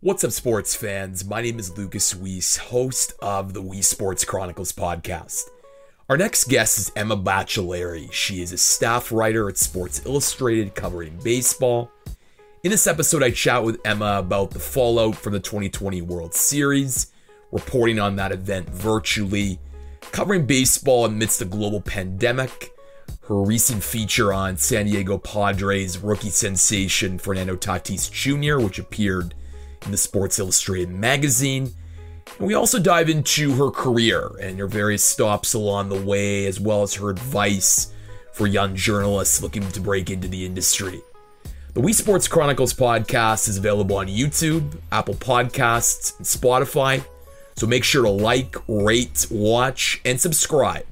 What's up, sports fans? My name is Lucas Weiss, host of the We Sports Chronicles podcast. Our next guest is Emma Baccellieri. She is a staff writer at Sports Illustrated covering baseball. In this episode, I chat with Emma about the fallout from the 2020 World Series, reporting on that event virtually, covering baseball amidst a global pandemic, her recent feature on San Diego Padres rookie sensation Fernando Tatis Jr., which appeared in the Sports Illustrated magazine. And we also dive into her career and her various stops along the way, as well as her advice for young journalists looking to break into the industry. The We Sports Chronicles podcast is available on YouTube, Apple Podcasts, and Spotify, so make sure to like, rate, watch, and subscribe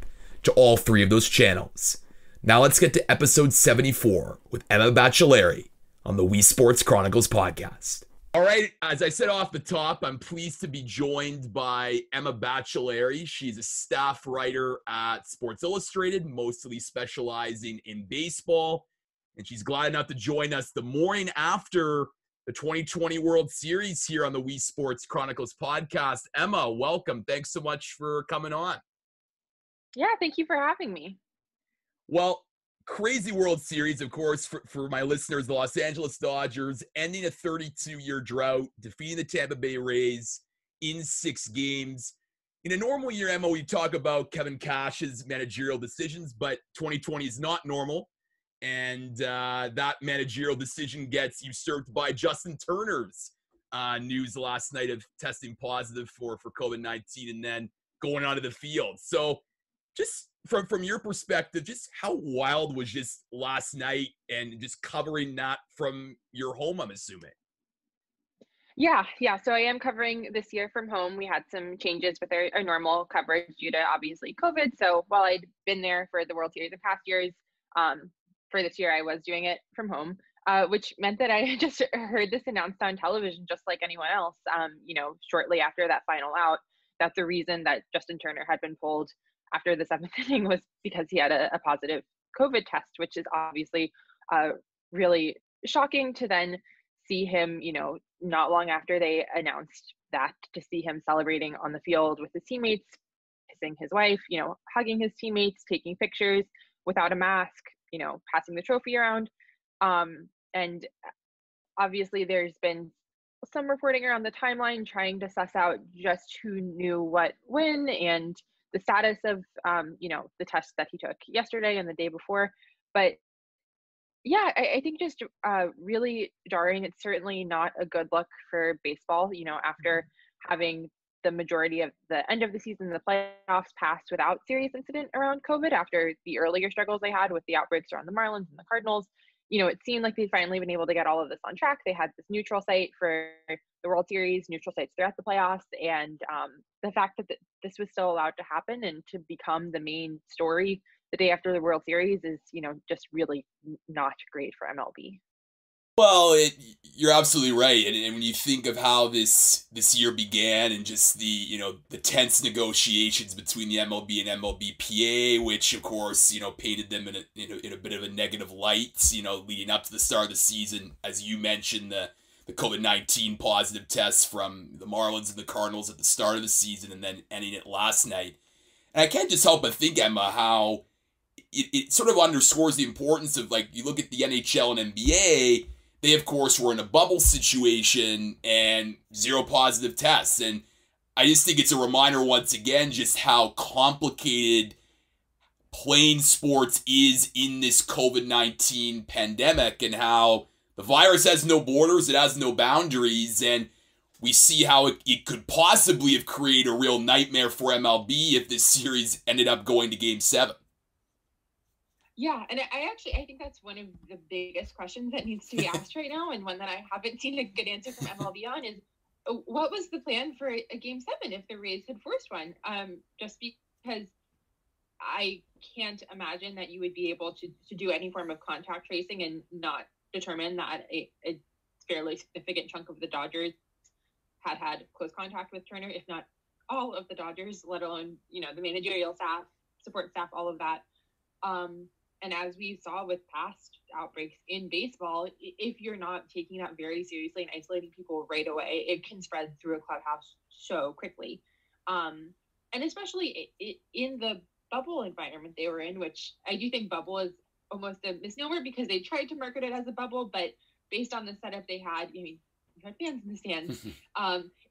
to all three of those channels. Now let's get to episode 74 with Emma Baccellieri on the We Sports Chronicles podcast. All right, as I said off the top, I'm pleased to be joined by Emma Baccellieri. She's a staff writer at Sports Illustrated, mostly specializing in baseball. And she's glad enough to join us the morning after the 2020 World Series here on the We Sports Chronicles podcast. Emma, welcome. Thanks so much for coming on. Yeah, thank you for having me. Well, crazy World Series, of course, for my listeners, the Los Angeles Dodgers ending a 32-year drought, defeating the Tampa Bay Rays in 6 games. In a normal year, Emma, we talk about Kevin Cash's managerial decisions, but 2020 is not normal. And that managerial decision gets usurped by Justin Turner's news last night of testing positive for COVID-19 and then going onto the field. So just from your perspective, just how wild was just last night and just covering that from your home, I'm assuming? Yeah. So I am covering this year from home. We had some changes with our normal coverage due to obviously COVID. So while I'd been there for the World Series the past years, for this year I was doing it from home, which meant that I just heard this announced on television just like anyone else, shortly after that final out. That's the reason that Justin Turner had been pulled after the 7th inning was because he had a positive COVID test, which is obviously really shocking to then see him, not long after they announced that, to see him celebrating on the field with his teammates, kissing his wife, hugging his teammates, taking pictures without a mask, passing the trophy around. And obviously there's been some reporting around the timeline trying to suss out just who knew what when and the status of, the test that he took yesterday and the day before. But yeah, I think just really jarring. It's certainly not a good look for baseball, after having the majority of the end of the season, the playoffs passed without serious incident around COVID after the earlier struggles they had with the outbreaks around the Marlins and the Cardinals. It seemed like they'd finally been able to get all of this on track. They had this neutral site for the World Series, neutral sites throughout the playoffs, and the fact that this was still allowed to happen and to become the main story the day after the World Series is, just really not great for MLB. Well, you're absolutely right, and when you think of how this year began and just the the tense negotiations between the MLB and MLBPA, which of course painted them in a bit of a negative light, leading up to the start of the season, as you mentioned, the COVID-19 positive tests from the Marlins and the Cardinals at the start of the season, and then ending it last night. And I can't just help but think, Emma, how it sort of underscores the importance of, you look at the NHL and NBA. They, of course, were in a bubble situation and 0 positive tests. And I just think it's a reminder once again just how complicated playing sports is in this COVID-19 pandemic and how the virus has no borders, it has no boundaries, and we see how it could possibly have created a real nightmare for MLB if this series ended up going to Game 7. Yeah, and I think that's one of the biggest questions that needs to be asked right now, and one that I haven't seen a good answer from MLB on, is what was the plan for a Game 7 if the Rays had forced one? Just because I can't imagine that you would be able to do any form of contact tracing and not determine that a fairly significant chunk of the Dodgers had close contact with Turner, if not all of the Dodgers, let alone, the managerial staff, support staff, all of that. And as we saw with past outbreaks in baseball, if you're not taking that very seriously and isolating people right away, it can spread through a clubhouse so quickly. And especially in the bubble environment they were in, which I do think bubble is almost a misnomer because they tried to market it as a bubble, but based on the setup they had, I mean, you had fans in the stands.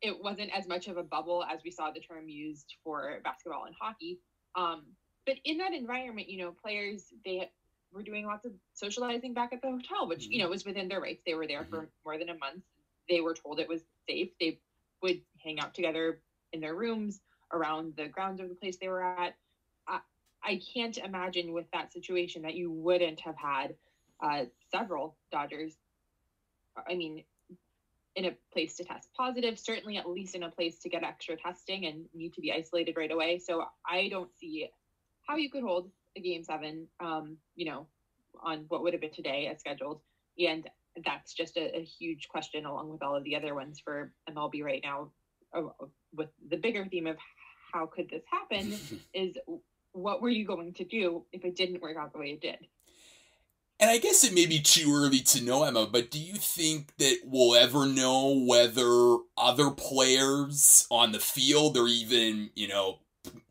It wasn't as much of a bubble as we saw the term used for basketball and hockey. But in that environment, you know, players, they were doing lots of socializing back at the hotel, which, you know, was within their rights. They were there for more than a month. They were told it was safe. They would hang out together in their rooms around the grounds of the place they were at. I can't imagine with that situation that you wouldn't have had several Dodgers, I mean, in a place to test positive, certainly at least in a place to get extra testing and need to be isolated right away. So I don't see how you could hold a Game 7, you know, on what would have been today as scheduled. And that's just a huge question along with all of the other ones for MLB right now, with the bigger theme of how could this happen is what were you going to do if it didn't work out the way it did? And I guess it may be too early to know, Emma, but do you think that we'll ever know whether other players on the field or even, you know,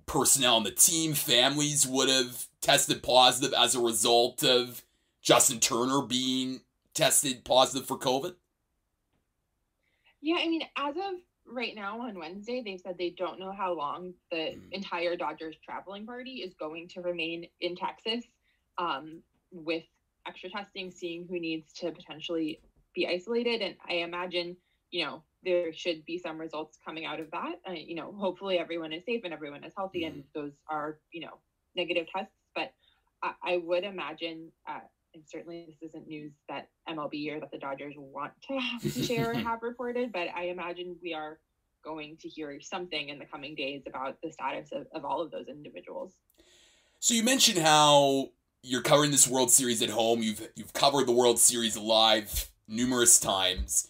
personnel on the team, families would have tested positive as a result of Justin Turner being tested positive for COVID? Yeah, I mean, as of right now on Wednesday, they said they don't know how long the entire Dodgers traveling party is going to remain in Texas, with extra testing, seeing who needs to potentially be isolated. And I imagine, you know, there should be some results coming out of that. You know, hopefully everyone is safe and everyone is healthy and those are, you know, negative tests. But I would imagine, and certainly this isn't news that MLB or that the Dodgers want to have to share or have reported, but I imagine we are going to hear something in the coming days about the status of all of those individuals. So you mentioned how you're covering this World Series at home. You've covered the World Series live numerous times.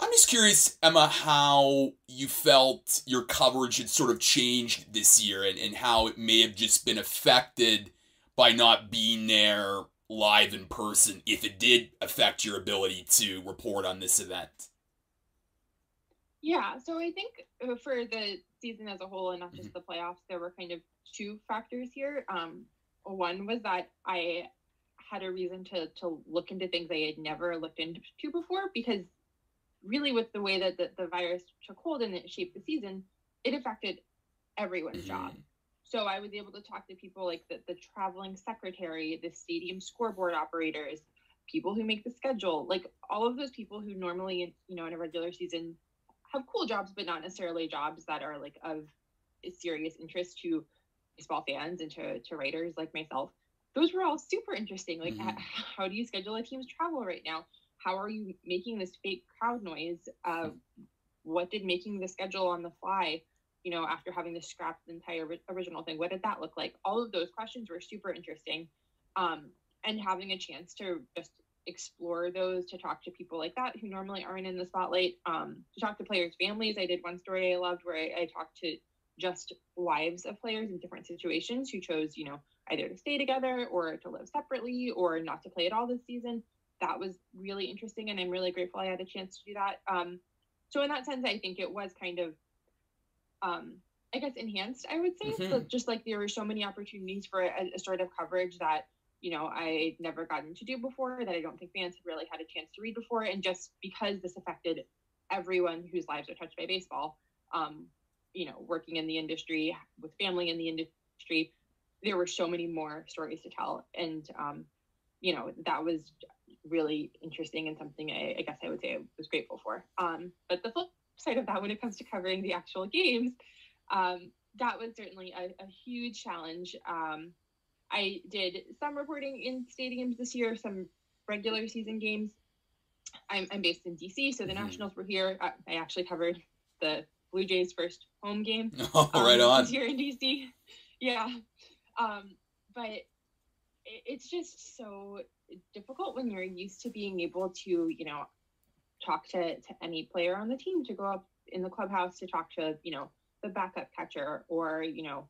I'm just curious, Emma, how you felt your coverage had sort of changed this year and how it may have just been affected by not being there live in person, if it did affect your ability to report on this event. Yeah, so I think for the season as a whole and not just the playoffs, there were kind of two factors here. One was that I had a reason to look into things I had never looked into before because really with the way that the virus took hold and it shaped the season, it affected everyone's job. So I was able to talk to people like the traveling secretary, the stadium scoreboard operators, people who make the schedule, like all of those people who normally, you know, in a regular season have cool jobs, but not necessarily jobs that are like of serious interest to baseball fans and to writers like myself. Those were all super interesting. Like, how do you schedule a team's travel right now? How are you making this fake crowd noise? What did making the schedule on the fly, you know, after having to scrap the entire original thing, what did that look like? All of those questions were super interesting. And having a chance to just explore those, to talk to people like that who normally aren't in the spotlight, to talk to players' families. I did one story I loved where I talked to just wives of players in different situations who chose, you know, either to stay together or to live separately or not to play at all this season. That was really interesting, and I'm really grateful I had a chance to do that. So in that sense, I think it was kind of, I guess, enhanced, I would say. So just like there were so many opportunities for a sort of coverage that, you know, I'd never gotten to do before, that I don't think fans had really had a chance to read before. And just because this affected everyone whose lives are touched by baseball, you know, working in the industry, with family in the industry, there were so many more stories to tell. And, you know, that was really interesting and something I guess I would say I was grateful for. But the flip side of that, when it comes to covering the actual games, that was certainly a huge challenge. I did some reporting in stadiums this year, some regular season games. I'm based in DC, so the Nationals were here. I actually covered the Blue Jays' first home game. Oh, right on. Here in DC. Yeah. But it's just so difficult when you're used to being able to, you know, talk to any player on the team, to go up in the clubhouse, to talk to, you know, the backup catcher or, you know,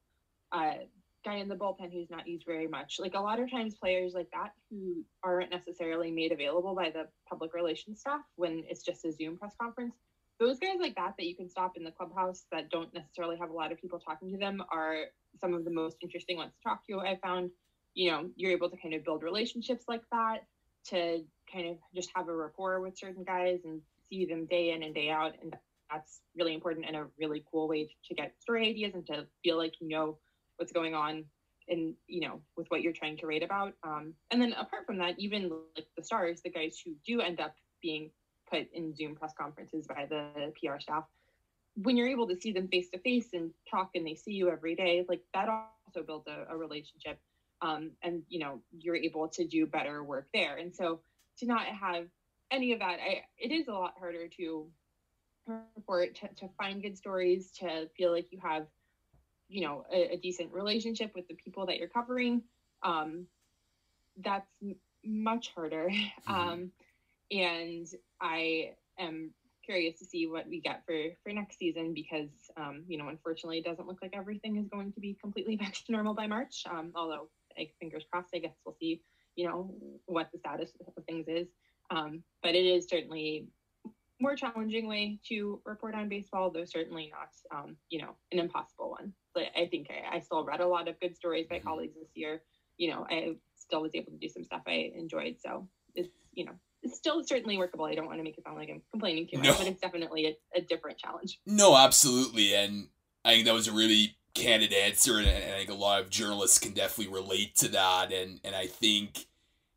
guy in the bullpen who's not used very much. Like, a lot of times players like that who aren't necessarily made available by the public relations staff when it's just a Zoom press conference, those guys like that you can stop in the clubhouse that don't necessarily have a lot of people talking to them are some of the most interesting ones to talk to. I found, you know, you're able to kind of build relationships like that, to kind of just have a rapport with certain guys and see them day in and day out. And that's really important and a really cool way to get story ideas and to feel like you know what's going on and, you know, with what you're trying to write about. And then apart from that, even like the stars, the guys who do end up being put in Zoom press conferences by the PR staff, when you're able to see them face to face and talk and they see you every day, like that also builds a relationship. And, you know, you're able to do better work there. And so to not have any of that, it is a lot harder to report, to find good stories, to feel like you have, you know, a decent relationship with the people that you're covering. That's much harder. Mm-hmm. And I am curious to see what we get for next season because, you know, unfortunately, it doesn't look like everything is going to be completely back to normal by March. Although, fingers crossed, I guess we'll see, you know, what the status of things is. But it is certainly a more challenging way to report on baseball, though certainly not, you know, an impossible one. But I think I still read a lot of good stories by colleagues this year. You know, I still was able to do some stuff I enjoyed. So it's, you know, it's still certainly workable. I don't want to make it sound like I'm complaining too much, but it's definitely a different challenge. No, absolutely. And I think that was a really candid answer. And I think a lot of journalists can definitely relate to that. And I think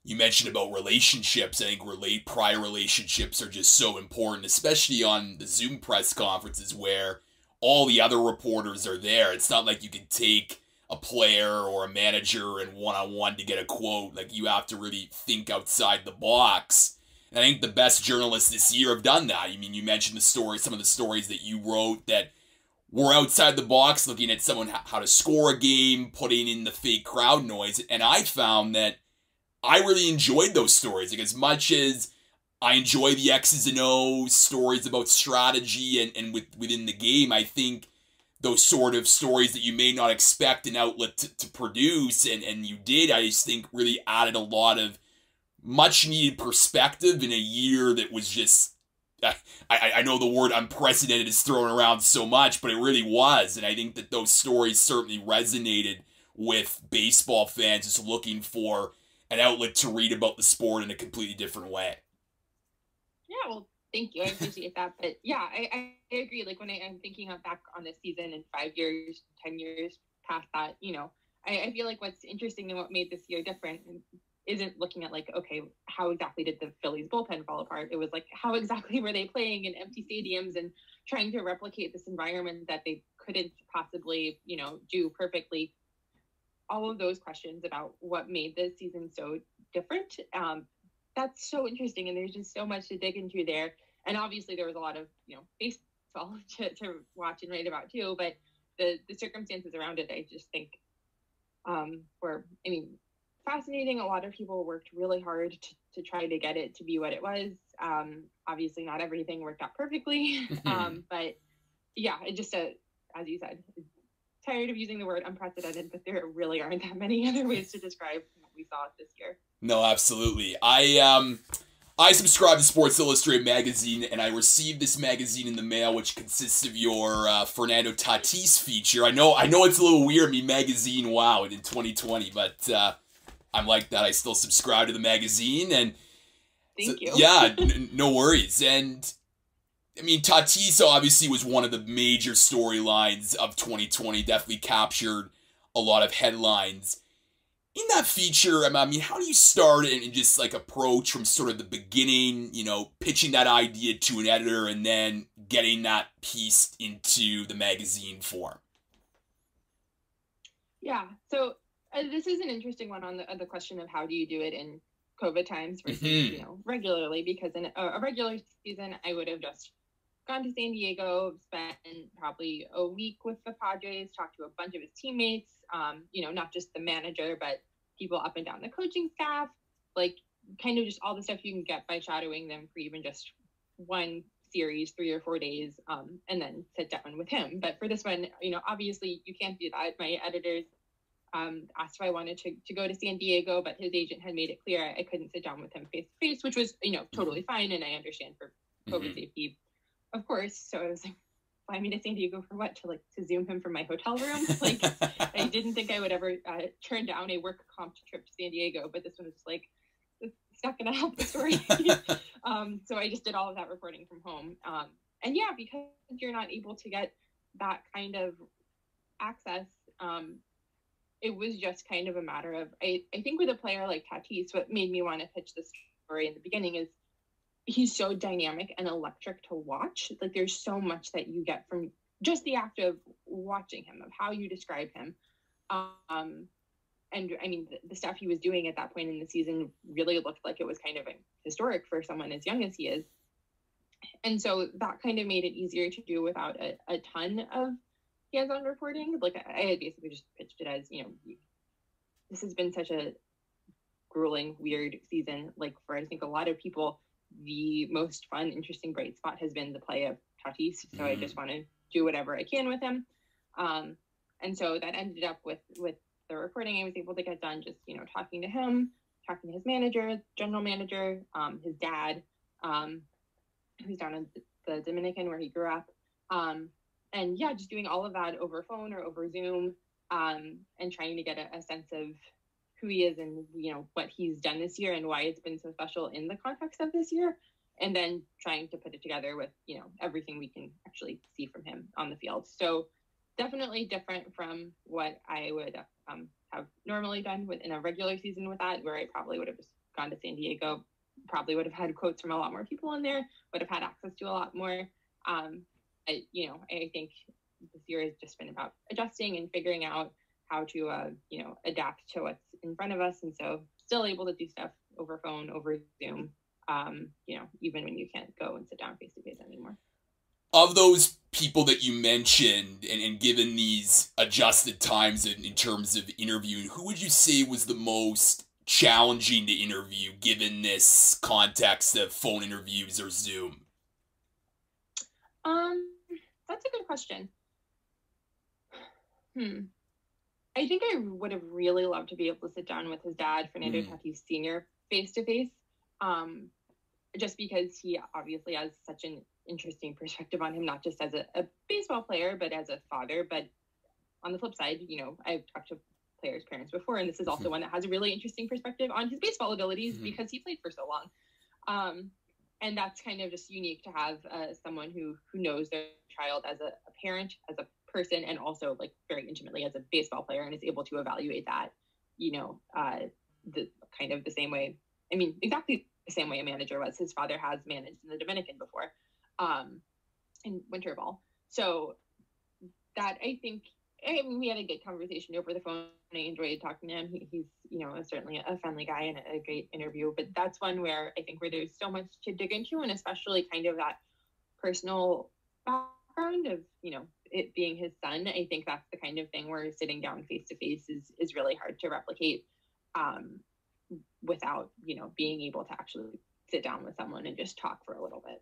you mentioned about relationships. I think prior relationships are just so important, especially on the Zoom press conferences where all the other reporters are there. It's not like you can take a player or a manager and one-on-one to get a quote. Like, you have to really think outside the box. And I think the best journalists this year have done that. I mean, you mentioned some of the stories that you wrote that were outside the box, looking at someone, how to score a game, putting in the fake crowd noise. And I found that I really enjoyed those stories. Like, as much as I enjoy the X's and O's, stories about strategy and within the game, I think those sort of stories that you may not expect an outlet to produce, and you did, I just think really added a lot of much-needed perspective in a year that was just, I know the word unprecedented is thrown around so much, but it really was, and I think that those stories certainly resonated with baseball fans just looking for an outlet to read about the sport in a completely different way. Yeah, well, thank you. I appreciate that. But yeah, I agree. Like, when I'm thinking back on this season in 5 years, 10 years past that, you know, I feel like what's interesting and what made this year different isn't looking at like, okay, how exactly did the Phillies bullpen fall apart? It was like, how exactly were they playing in empty stadiums and trying to replicate this environment that they couldn't possibly, you know, do perfectly? All of those questions about what made this season so different. That's so interesting, and there's just so much to dig into there. And obviously there was a lot of, you know, baseball to watch and write about too, but the circumstances around it, I just think were, I mean, fascinating. A lot of people worked really hard to try to get it to be what it was. Obviously not everything worked out perfectly, but yeah, it just, as you said, tired of using the word unprecedented, but there really aren't that many other ways to describe what we saw this year. No, absolutely. I subscribe to Sports Illustrated magazine, and I received this magazine in the mail, which consists of your Fernando Tatis feature. I know it's a little weird, me magazine, wow, in 2020, but I'm like that. I still subscribe to the magazine, and thank you. Yeah, no worries. And I mean, Tatis obviously was one of the major storylines of 2020, definitely captured a lot of headlines. In that feature, I mean, how do you start and just like approach from sort of the beginning, you know, pitching that idea to an editor and then getting that piece into the magazine form? Yeah, so this is an interesting one on the question of how do you do it in COVID times versus, you know, regularly, because in a regular season, I would have just gone to San Diego, spent probably a week with the Padres, talked to a bunch of his teammates, you know, not just the manager, but people up and down the coaching staff, like kind of just all the stuff you can get by shadowing them for even just one series, 3 or 4 days, and then sit down with him. But for this one, you know, obviously you can't do that. My editors asked if I wanted to go to San Diego, but his agent had made it clear I couldn't sit down with him face to face, which was, you know, totally fine. And I understand for COVID safety, of course. So I was like, fly me to San Diego for what? To Zoom him from my hotel room? Like, I didn't think I would ever turn down a work comp trip to San Diego, but this one was just like, it's not going to help the story. So I just did all of that reporting from home. And yeah, because you're not able to get that kind of access, it was just kind of a matter of, I think with a player like Tatis, what made me want to pitch this story in the beginning is he's so dynamic and electric to watch. Like, there's so much that you get from just the act of watching him, of how you describe him. And I mean, the stuff he was doing at that point in the season really looked like it was kind of historic for someone as young as he is. And so that kind of made it easier to do without a ton of hands-on reporting. Like, I had basically just pitched it as, you know, this has been such a grueling, weird season. Like, for I think a lot of people, the most fun, interesting, bright spot has been the play of Tatis. So I just want to do whatever I can with him. And so that ended up with the reporting I was able to get done, just, you know, talking to him, talking to his manager, general manager, his dad, who's down in the Dominican where he grew up. And yeah, just doing all of that over phone or over Zoom, and trying to get a sense of who he is and, you know, what he's done this year and why it's been so special in the context of this year. And then trying to put it together with, you know, everything we can actually see from him on the field. So definitely different from what I would have normally done within a regular season with that, where I probably would have just gone to San Diego, probably would have had quotes from a lot more people in there, would have had access to a lot more. I think this year has just been about adjusting and figuring out how to, adapt to what's in front of us. And so still able to do stuff over phone, over Zoom, even when you can't go and sit down face to face anymore. Of those people that you mentioned and given these adjusted times in terms of interviewing, who would you say was the most challenging to interview given this context of phone interviews or Zoom? That's a good question. I think I would have really loved to be able to sit down with his dad, Fernando Tatis Sr., face-to-face, just because he obviously has such an interesting perspective on him, not just as a baseball player, but as a father. But on the flip side, you know, I've talked to players' parents before, and this is also one that has a really interesting perspective on his baseball abilities because he played for so long. And that's kind of just unique to have someone who knows their child as a parent, as a person, and also like very intimately as a baseball player, and is able to evaluate that, you know, the kind of the same way. I mean, exactly the same way a manager was. His father has managed in the Dominican before, in winter ball. So that we had a good conversation over the phone. I enjoyed talking to him. He's, you know, certainly a friendly guy and a great interview. But that's one where I think where there's so much to dig into, and especially kind of that personal background of, you know, it being his son. I think that's the kind of thing where sitting down face to face is really hard to replicate without, you know, being able to actually sit down with someone and just talk for a little bit.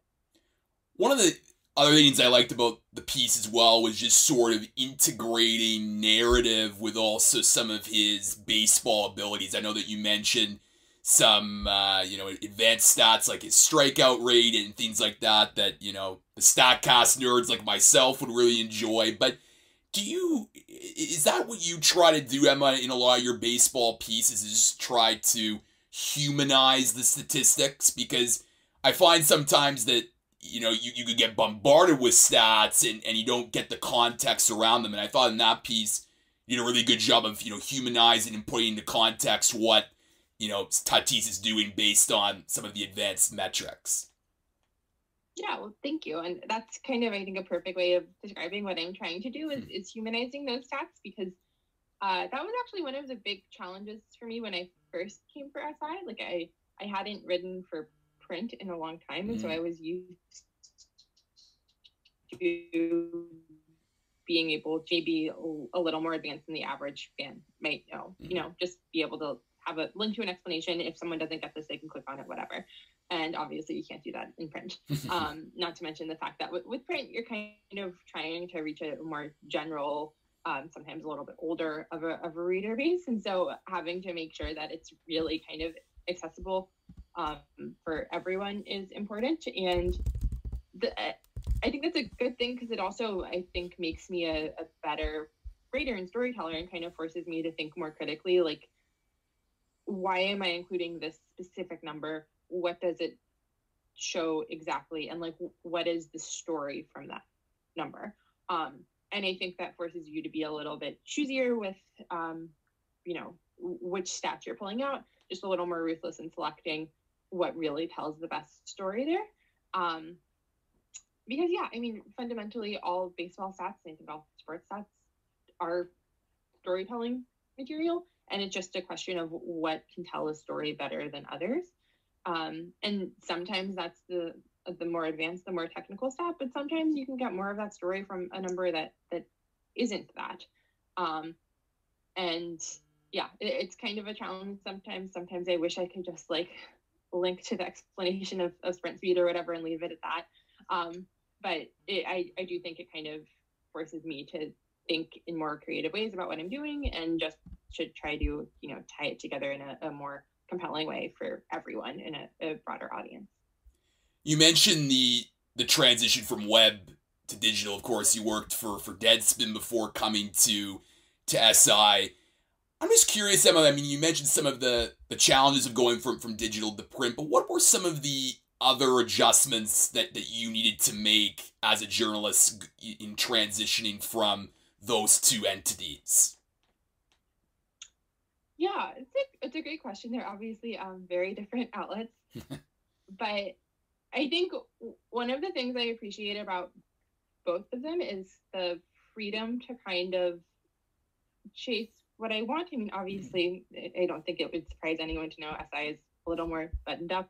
One of the other things I liked about the piece as well was just sort of integrating narrative with also some of his baseball abilities. I know that you mentioned some, advanced stats like his strikeout rate and things like that, that, you know, the StatCast nerds like myself would really enjoy. But is that what you try to do, Emma, in a lot of your baseball pieces, is just try to humanize the statistics? Because I find sometimes that, you know, you could get bombarded with stats and you don't get the context around them. And I thought in that piece, you did a really good job of, you know, humanizing and putting into context what, you know, Tatis is doing based on some of the advanced metrics. Yeah, well, thank you. And that's kind of, I think, a perfect way of describing what I'm trying to do is humanizing those stats, because that was actually one of the big challenges for me when I first came for SI. Like, I hadn't written for print in a long time, and so I was used to being able to maybe a little more advanced than the average fan might know, you know, just be able to have a link to an explanation. If someone doesn't get this, they can click on it, whatever. And obviously you can't do that in print. Not to mention the fact that with print, you're kind of trying to reach a more general sometimes a little bit older of a reader base. And so having to make sure that it's really kind of accessible for everyone is important. And I think that's a good thing, because it also, I think, makes me a better writer and storyteller, and kind of forces me to think more critically, like, why am I including this specific number? What does it show exactly? And like, what is the story from that number? And I think that forces you to be a little bit choosier with, which stats you're pulling out, just a little more ruthless in selecting what really tells the best story there. Because, yeah, I mean, fundamentally, all baseball stats, I think all sports stats, are storytelling material. And it's just a question of what can tell a story better than others. And sometimes that's the more advanced, the more technical stat, but sometimes you can get more of that story from a number that isn't that. And yeah, it's kind of a challenge sometimes. Sometimes I wish I could just like link to the explanation of sprint speed or whatever and leave it at that. But I do think it kind of forces me to think in more creative ways about what I'm doing, and just should try to, tie it together in a more compelling way for everyone in a broader audience. You mentioned the transition from web to digital. Of course, you worked for Deadspin before coming to SI. I'm just curious, Emma, I mean, you mentioned some of the challenges of going from digital to print, but what were some of the other adjustments that you needed to make as a journalist in transitioning from those two entities? Yeah, it's a great question. They're obviously very different outlets. But I think one of the things I appreciate about both of them is the freedom to kind of chase what I want. I mean, obviously, I don't think it would surprise anyone to know SI is a little more buttoned up,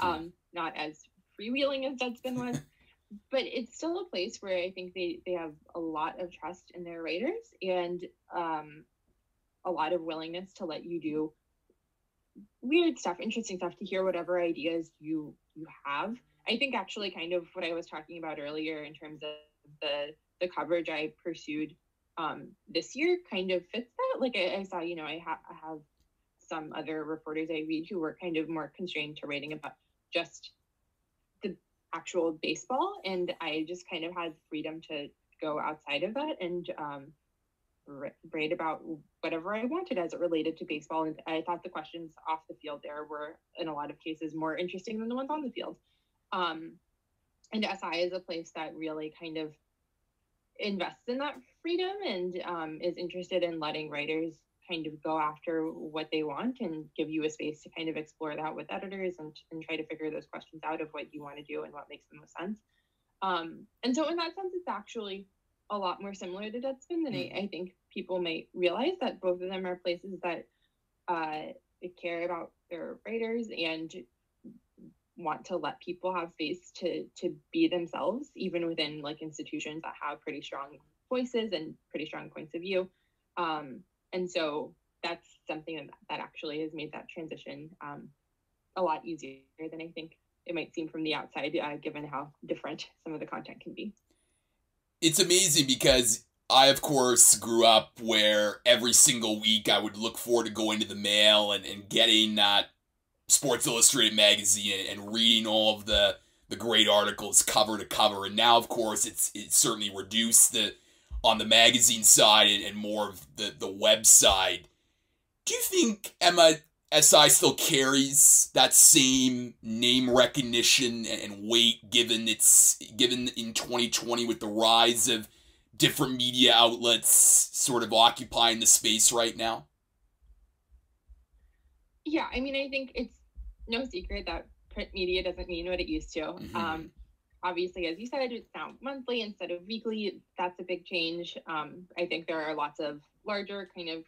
not as freewheeling as Deadspin was. But it's still a place where I think they have a lot of trust in their writers, and a lot of willingness to let you do weird stuff, interesting stuff, to hear whatever ideas you have. I think actually kind of what I was talking about earlier in terms of the coverage I pursued this year kind of fits that. Like I saw, I have some other reporters I read who were kind of more constrained to writing about just actual baseball, and I just kind of had freedom to go outside of that and write about whatever I wanted as it related to baseball. And I thought the questions off the field there were, in a lot of cases, more interesting than the ones on the field. And SI is a place that really kind of invests in that freedom and is interested in letting writers kind of go after what they want and give you a space to kind of explore that with editors and try to figure those questions out of what you want to do and what makes the most sense. And so in that sense, it's actually a lot more similar to Deadspin than I think people might realize, that both of them are places that care about their writers and want to let people have space to be themselves, even within like institutions that have pretty strong voices and pretty strong points of view. And so that's something that actually has made that transition a lot easier than I think it might seem from the outside, given how different some of the content can be. It's amazing because I, of course, grew up where every single week I would look forward to going to the mail and getting that Sports Illustrated magazine and reading all of the great articles cover to cover. And now, of course, it's certainly reduced on the magazine side and more of the web side. Do you think, Emma, SI still carries that same name recognition and weight given in 2020 with the rise of different media outlets sort of occupying the space right now? Yeah, I mean, I think it's no secret that print media doesn't mean what it used to. Obviously, as you said, it's now monthly instead of weekly. That's a big change. I think there are lots of larger kind of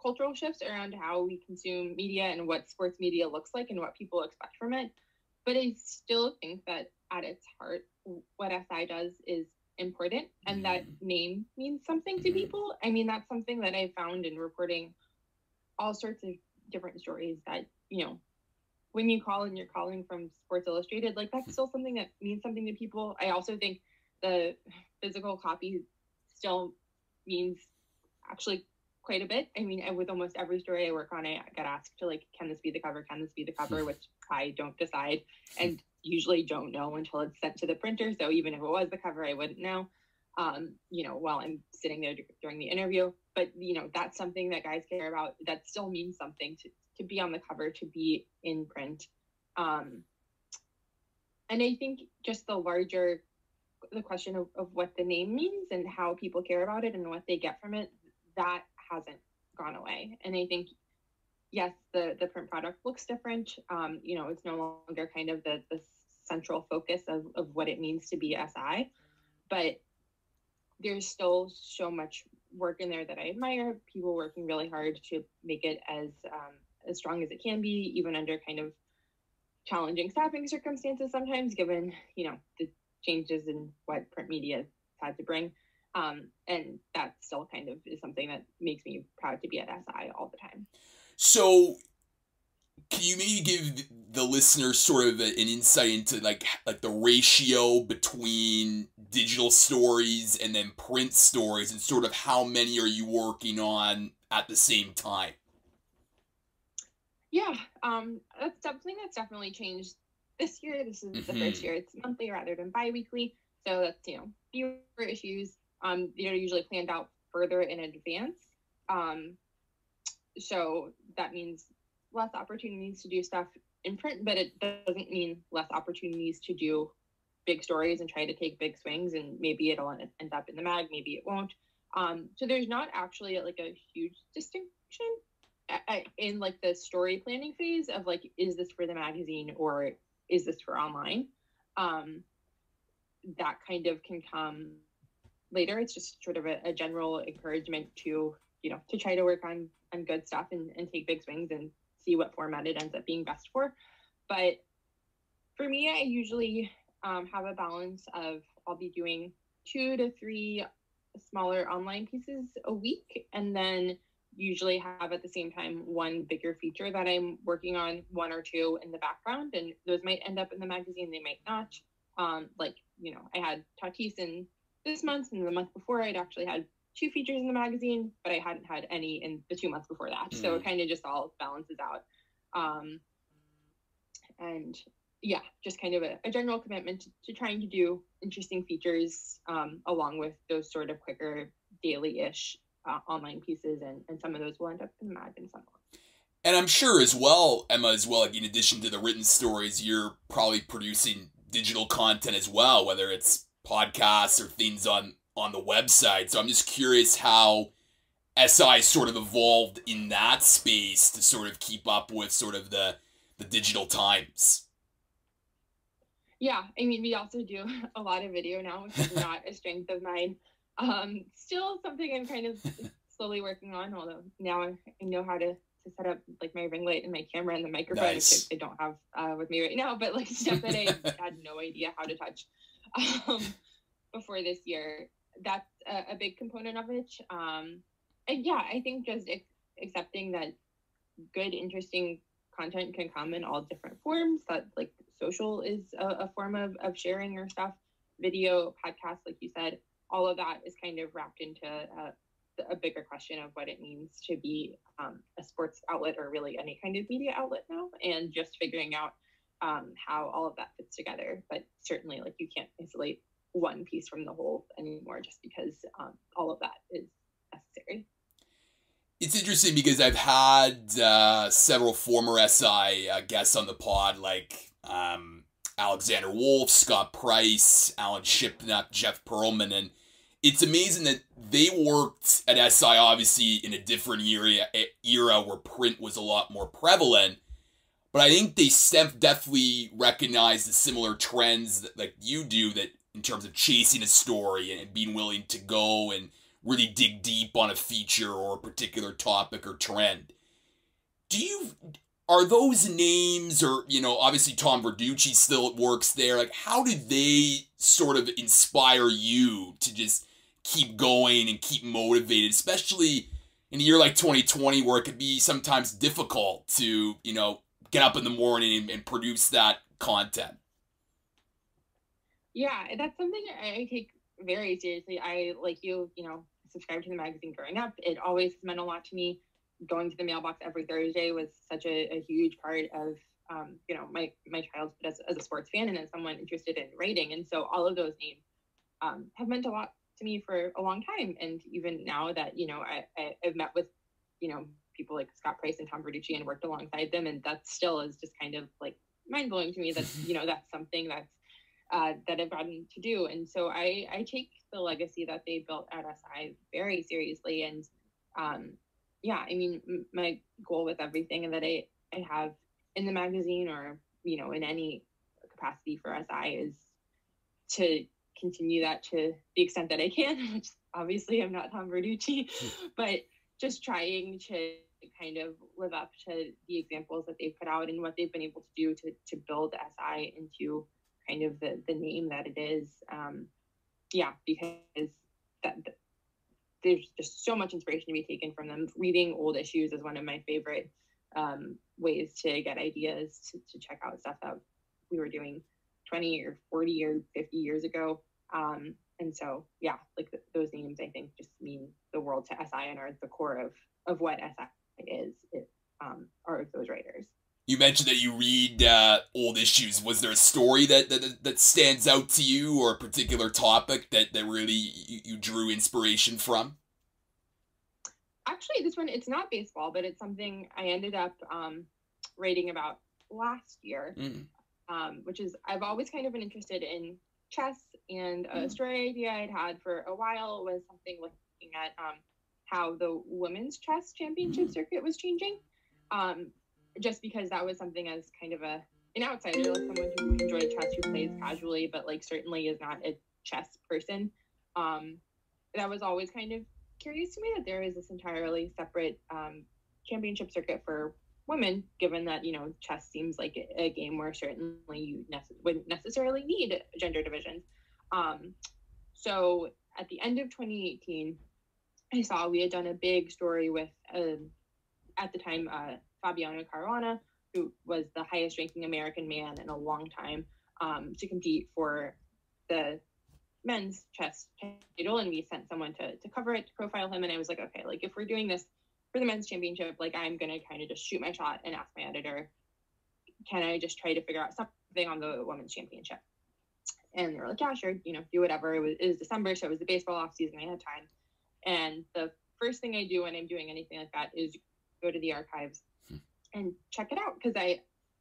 cultural shifts around how we consume media and what sports media looks like and what people expect from it. But I still think that at its heart, what SI does is important, and that name means something to people. I mean, that's something that I found in reporting all sorts of different stories that, when you call and you're calling from Sports Illustrated, like that's still something that means something to people. I also think the physical copy still means actually quite a bit. I mean, with almost every story I work on, I get asked to like, can this be the cover, which I don't decide and usually don't know until it's sent to the printer. So even if it was the cover, I wouldn't know, while I'm sitting there during the interview. But, that's something that guys care about. That still means something to be on the cover, to be in print. And I think just the question of what the name means and how people care about it and what they get from it, that hasn't gone away. And I think, yes, the print product looks different. It's no longer kind of the central focus of what it means to be SI, but there's still so much work in there that I admire, people working really hard to make it as strong as it can be, even under kind of challenging staffing circumstances sometimes, given, the changes in what print media had to bring. And that still kind of is something that makes me proud to be at SI all the time. So can you maybe give the listener sort of an insight into like the ratio between digital stories and then print stories and sort of how many are you working on at the same time? Yeah, that's something that's definitely changed this year. This is the first year it's monthly rather than bi-weekly. So that's, fewer issues. They're usually planned out further in advance. So that means less opportunities to do stuff in print, but it doesn't mean less opportunities to do big stories and try to take big swings, and maybe it'll end up in the mag, maybe it won't. So there's not actually like a huge distinction in like the story planning phase of like, is this for the magazine or is this for online? That kind of can come later. It's just sort of a general encouragement to, to try to work on good stuff and take big swings and see what format it ends up being best for. But for me, I usually have a balance of, I'll be doing 2 to 3 smaller online pieces a week, and then usually have at the same time one bigger feature that I'm working on, 1 or 2 in the background, and those might end up in the magazine, they might not. I had Tatis in this month, and the month before I'd actually had 2 features in the magazine, but I hadn't had any in the 2 months before that. So it kind of just all balances out. Just kind of a general commitment to trying to do interesting features along with those sort of quicker daily-ish online pieces, and some of those will end up in the mag and some of them. And I'm sure as well, Emma, like in addition to the written stories, you're probably producing digital content as well, whether it's podcasts or things on the website. So I'm just curious how SI sort of evolved in that space to sort of keep up with sort of the digital times. Yeah, I mean, we also do a lot of video now, which is not a strength of mine. Still something I'm kind of slowly working on, although now I know how to set up like my ring light and my camera and the microphone, nice. Which I don't have with me right now, but like stuff that I had no idea how to touch before this year. That's a big component of it. I think just accepting that good, interesting content can come in all different forms, that like social is a form of sharing your stuff, video, podcast, like you said, all of that is kind of wrapped into a bigger question of what it means to be a sports outlet or really any kind of media outlet now, and just figuring out how all of that fits together. But certainly like you can't isolate one piece from the whole anymore, just because all of that is necessary. It's interesting because I've had several former SI guests on the pod, like Alexander Wolfe, Scott Price, Alan Shipnut, Jeff Perlman, and it's amazing that they worked at SI, obviously, in a different era where print was a lot more prevalent, but I think they definitely recognized the similar trends that, like you do, that in terms of chasing a story and being willing to go and really dig deep on a feature or a particular topic or trend. Are those names or, obviously Tom Verducci still works there. Like, how do they sort of inspire you to just keep going and keep motivated, especially in a year like 2020 where it could be sometimes difficult to, get up in the morning and produce that content? Yeah, that's something I take very seriously. I, like you, subscribed to the magazine growing up. It always meant a lot to me. Going to the mailbox every Thursday was such a huge part of, you know, my childhood as a sports fan and as someone interested in writing. And so all of those names have meant a lot to me for a long time. And even now that, you know, I've met with, you know, people like Scott Price and Tom Verducci and worked alongside them. And that still is just kind of like mind blowing to me that, you know, that's something that's, that I've gotten to do. And so I take the legacy that they built at SI very seriously. And yeah, I mean, my goal with everything that I have in the magazine or, you know, in any capacity for SI is to continue that to the extent that I can, which obviously I'm not Tom Verducci, but just trying to kind of live up to the examples that they've put out and what they've been able to do to build SI into kind of the name that it is. Yeah, because there's just so much inspiration to be taken from them. Reading old issues is one of my favorite ways to get ideas, to check out stuff that we were doing 20 or 40 or 50 years ago. And so, yeah, like those names, I think, just mean the world to SI and are at the core of what SI is, are those writers. You mentioned that you read old issues. Was there a story that stands out to you or a particular topic that really you drew inspiration from? Actually, this one, it's not baseball, but it's something I ended up writing about last year, which is I've always kind of been interested in chess, and a story idea I'd had for a while was something looking at how the women's chess championship circuit was changing. Just because that was something as kind of an outsider, like someone who enjoyed chess, who plays casually, but like certainly is not a chess person. That was always kind of curious to me that there is this entirely separate championship circuit for women, given that, you know, chess seems like a game where certainly you wouldn't necessarily need gender divisions. So at the end of 2018, I saw we had done a big story with, at the time, Fabiano Caruana, who was the highest ranking American man in a long time, to compete for the men's chess title. And we sent someone to cover it, to profile him. And I was like, okay, like if we're doing this for the men's championship, like I'm going to kind of just shoot my shot and ask my editor, can I just try to figure out something on the women's championship? And they were like, yeah, sure, you know, do whatever. It was December, so it was the baseball off season. I had time. And the first thing I do when I'm doing anything like that is go to the archives and check it out, because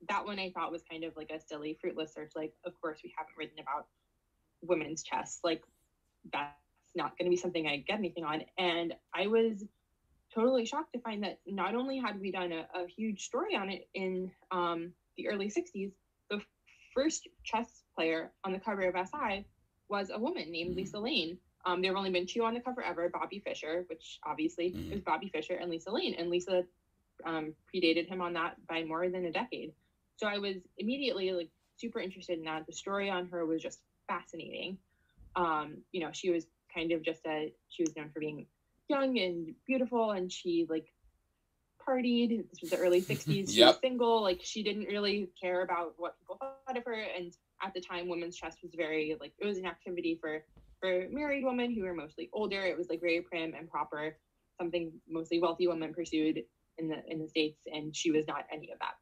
that one I thought was kind of like a silly, fruitless search. Like, of course, we haven't written about women's chess. Like, that's not going to be something I get anything on. And I was totally shocked to find that not only had we done a huge story on it in the early 60s, the first chess player on the cover of SI was a woman named Lisa Lane. There have only been two on the cover ever, Bobby Fisher, which obviously is Bobby Fisher, and Lisa Lane. And Lisa predated him on that by more than a decade. So I was immediately like super interested in that. The story on her was just fascinating. You know, she was kind of just she was known for being young and beautiful, and she like partied. This was the early 60s. She was single. Like, she didn't really care about what people thought of her. And at the time, women's chess was very like, it was an activity for married women who were mostly older. It was like very prim and proper, something mostly wealthy women pursued in the States, and she was not any of that.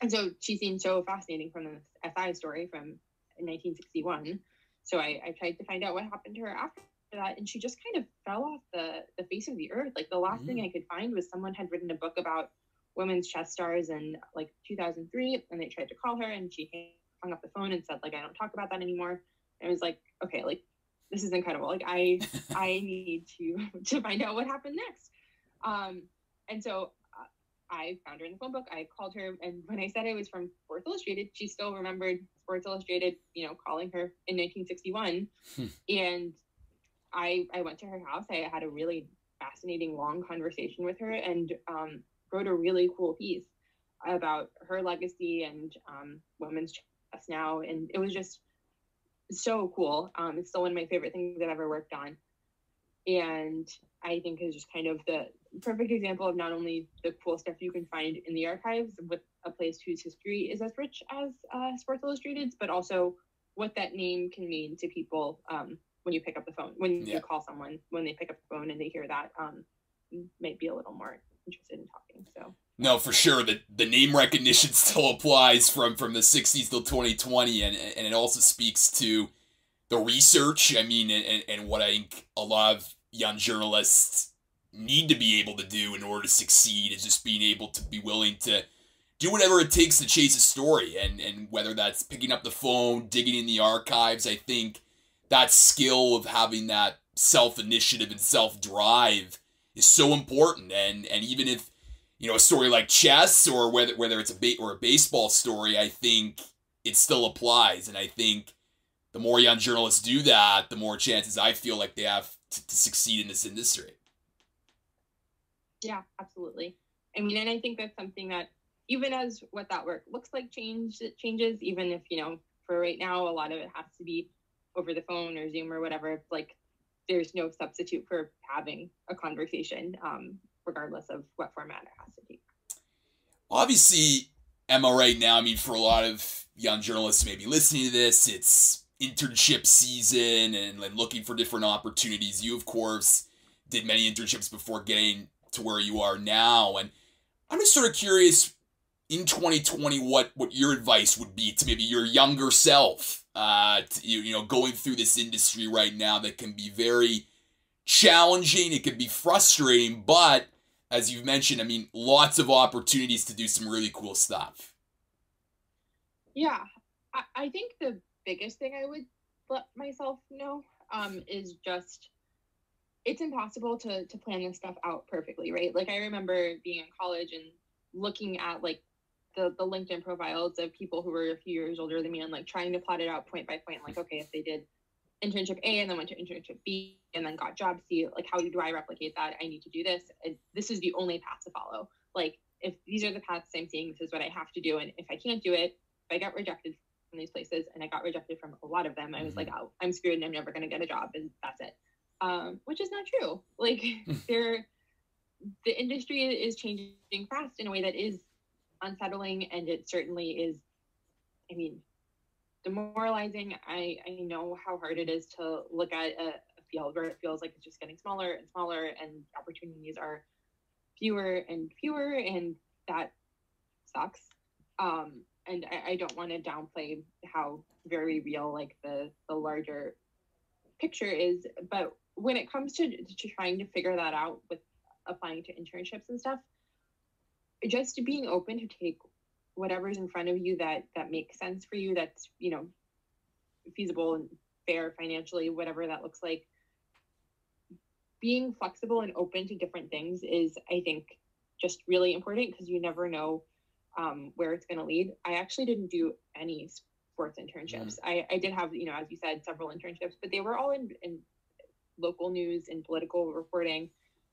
And so she seemed so fascinating from the SI story from 1961. So I tried to find out what happened to her after that, and she just kind of fell off the face of the earth. Like, the last thing I could find was someone had written a book about women's chess stars in like 2003, and they tried to call her, and she hung up the phone and said, like, I don't talk about that anymore. And I was like, okay, like, this is incredible. Like, I need to find out what happened next. And so I found her in the phone book. I called her, and when I said I was from Sports Illustrated, she still remembered Sports Illustrated, you know, calling her in 1961. And I went to her house. I had a really fascinating, long conversation with her, and wrote a really cool piece about her legacy and women's chess now. And it was just so cool. It's still one of my favorite things I've ever worked on. And I think is just kind of the perfect example of not only the cool stuff you can find in the archives with a place whose history is as rich as Sports Illustrated's, but also what that name can mean to people when you pick up the phone, when you call someone, when they pick up the phone and they hear that, might be a little more interested in talking. So no, for sure. The name recognition still applies from the 60s till 2020. And it also speaks to the research. I mean, and what I think a lot of young journalists need to be able to do in order to succeed is just being able to be willing to do whatever it takes to chase a story. And whether that's picking up the phone, digging in the archives, I think that skill of having that self-initiative and self-drive is so important. And even if, you know, a story like chess or whether it's a baseball story, I think it still applies. And I think the more young journalists do that, the more chances I feel like they have to succeed in this industry. Yeah, absolutely. I mean, and I think that's something that even as what that work looks like changes, even if, you know, for right now, a lot of it has to be over the phone or Zoom or whatever. It's like, there's no substitute for having a conversation, regardless of what format it has to take. Obviously, Emma, right now, I mean, for a lot of young journalists maybe listening to this, it's internship season and looking for different opportunities. You, of course, did many internships before getting to where you are now. And I'm just sort of curious, in 2020, what your advice would be to maybe your younger self, to going through this industry right now that can be very challenging. It can be frustrating, but as you've mentioned, I mean, lots of opportunities to do some really cool stuff. Yeah, I think the biggest thing I would let myself know is just, it's impossible to plan this stuff out perfectly, right? Like, I remember being in college and looking at like the LinkedIn profiles of people who were a few years older than me and like trying to plot it out point by point, like, okay, if they did internship A and then went to internship B and then got job C, like, how do I replicate that? I need to do this. This is the only path to follow. Like, if these are the paths I'm seeing, this is what I have to do. And if I can't do it, if I got rejected from these places, and I got rejected from a lot of them, I was like, oh, I'm screwed and I'm never going to get a job. And that's it. Which is not true. Like, the industry is changing fast in a way that is unsettling, and it certainly is, I mean, demoralizing. I know how hard it is to look at a field where it feels like it's just getting smaller and smaller, and opportunities are fewer and fewer, and that sucks. And I don't want to downplay how very real like the larger picture is, but when it comes to trying to figure that out with applying to internships and stuff, just being open to take whatever's in front of you that makes sense for you, that's, you know, feasible and fair financially, whatever that looks like. Being flexible and open to different things is, I think, just really important, because you never know where it's going to lead. I actually didn't do any sports internships. I did have, you know, as you said, several internships, but they were all in local news and political reporting.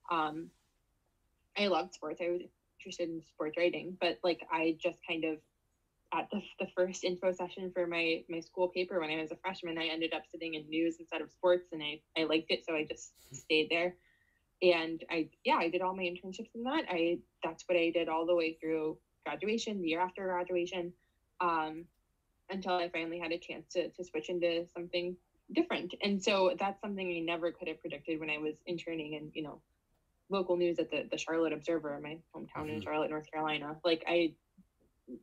I loved sports. I was interested in sports writing, but like, I just kind of, at the first info session for my school paper when I was a freshman, I ended up sitting in news instead of sports, and I liked it, so I just stayed there. And I did all my internships in that. That's what I did all the way through graduation, the year after graduation, until I finally had a chance to switch into something different. And so that's something I never could have predicted when I was interning in, you know, local news at the Charlotte Observer, my hometown in Charlotte, North Carolina. Like, I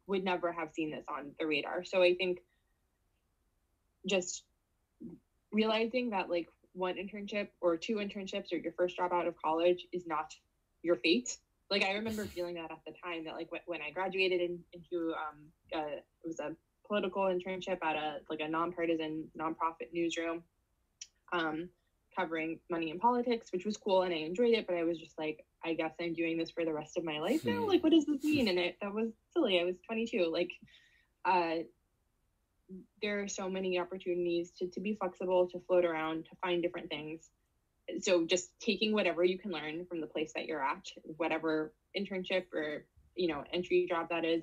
would never have seen this on the radar. So I think just realizing that like one internship or two internships or your first job out of college is not your fate. Like, I remember feeling that at the time, that like when I graduated into it was a political internship at a nonpartisan nonprofit newsroom, covering money and politics, which was cool and I enjoyed it, but I was just like, I guess I'm doing this for the rest of my life now. Like, what does this mean? And that was silly. I was 22. Like, there are so many opportunities to be flexible, to float around, to find different things. So just taking whatever you can learn from the place that you're at, whatever internship or, you know, entry job that is.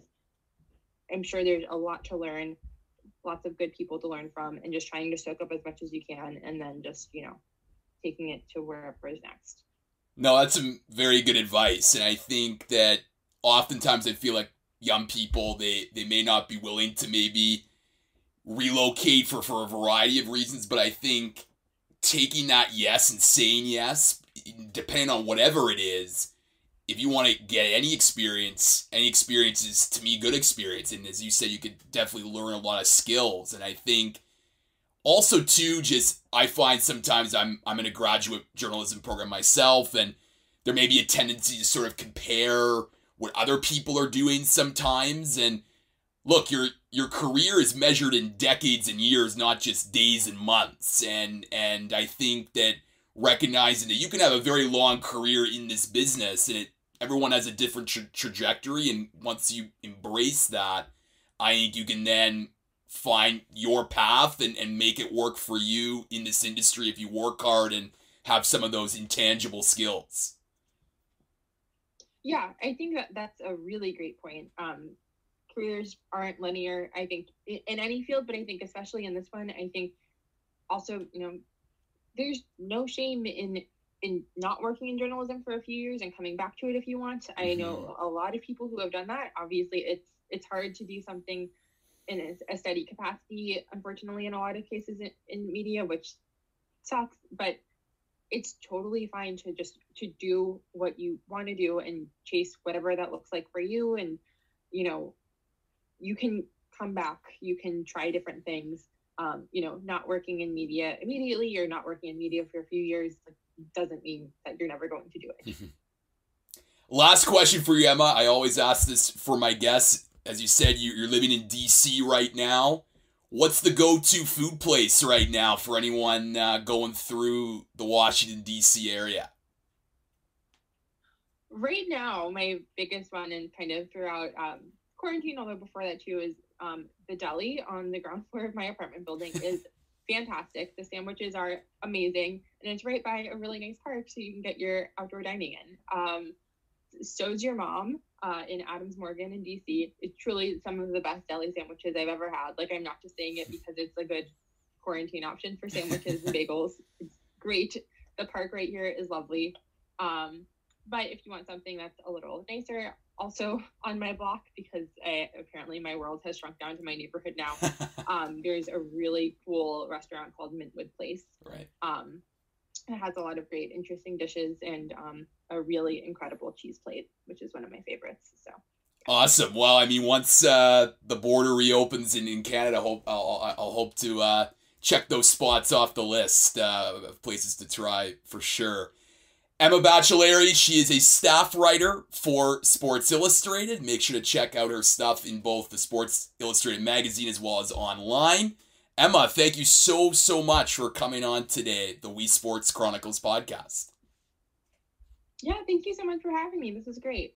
I'm sure there's a lot to learn, lots of good people to learn from, and just trying to soak up as much as you can, and then just, you know, taking it to wherever is next. No, that's some very good advice. And I think that oftentimes I feel like young people, they may not be willing to maybe relocate for a variety of reasons, but I think taking that yes and saying yes, depending on whatever it is, if you want to get any experience is, to me, good experience. And as you said, you could definitely learn a lot of skills. And I think also, too, just I find sometimes I'm in a graduate journalism program myself, and there may be a tendency to sort of compare what other people are doing sometimes. And look, your career is measured in decades and years, not just days and months. And I think that recognizing that you can have a very long career in this business, and everyone has a different trajectory. And once you embrace that, I think you can then find your path and make it work for you in this industry if you work hard and have some of those intangible skills. Yeah, I think that's a really great point. Careers aren't linear, I think, in any field, but I think especially in this one, I think also, you know, there's no shame in not working in journalism for a few years and coming back to it if you want. Mm-hmm. I know a lot of people who have done that. Obviously, it's hard to do something in a steady capacity, unfortunately, in a lot of cases in media, which sucks, but it's totally fine to just to do what you want to do and chase whatever that looks like for you. And, you know, you can come back, you can try different things. You know, not working in media immediately, you're not working in media for a few years, like, doesn't mean that you're never going to do it. Mm-hmm. Last question for you, Emma. I always ask this for my guests. As you said, you're living in DC right now. What's the go-to food place right now for anyone going through the Washington, DC area? Right now, my biggest one, and kind of throughout quarantine, although before that too, is the deli on the ground floor of my apartment building is fantastic. The sandwiches are amazing, and it's right by a really nice park, so you can get your outdoor dining in. So's Your Mom in Adams Morgan in DC. It's truly some of the best deli sandwiches I've ever had. Like, I'm not just saying it because it's a good quarantine option for sandwiches and bagels. It's great. The park right here is lovely. But if you want something that's a little nicer, also on my block, because apparently my world has shrunk down to my neighborhood now, there's a really cool restaurant called Mintwood Place. Right. It has a lot of great, interesting dishes and a really incredible cheese plate, which is one of my favorites. So awesome. Well, I mean, once the border reopens in Canada, I'll hope to check those spots off the list of places to try for sure. Emma Baccellieri, she is a staff writer for Sports Illustrated. Make sure to check out her stuff in both the Sports Illustrated magazine as well as online. Emma, thank you so much for coming on today, the We Sports Chronicles podcast. Yeah, thank you so much for having me. This was great.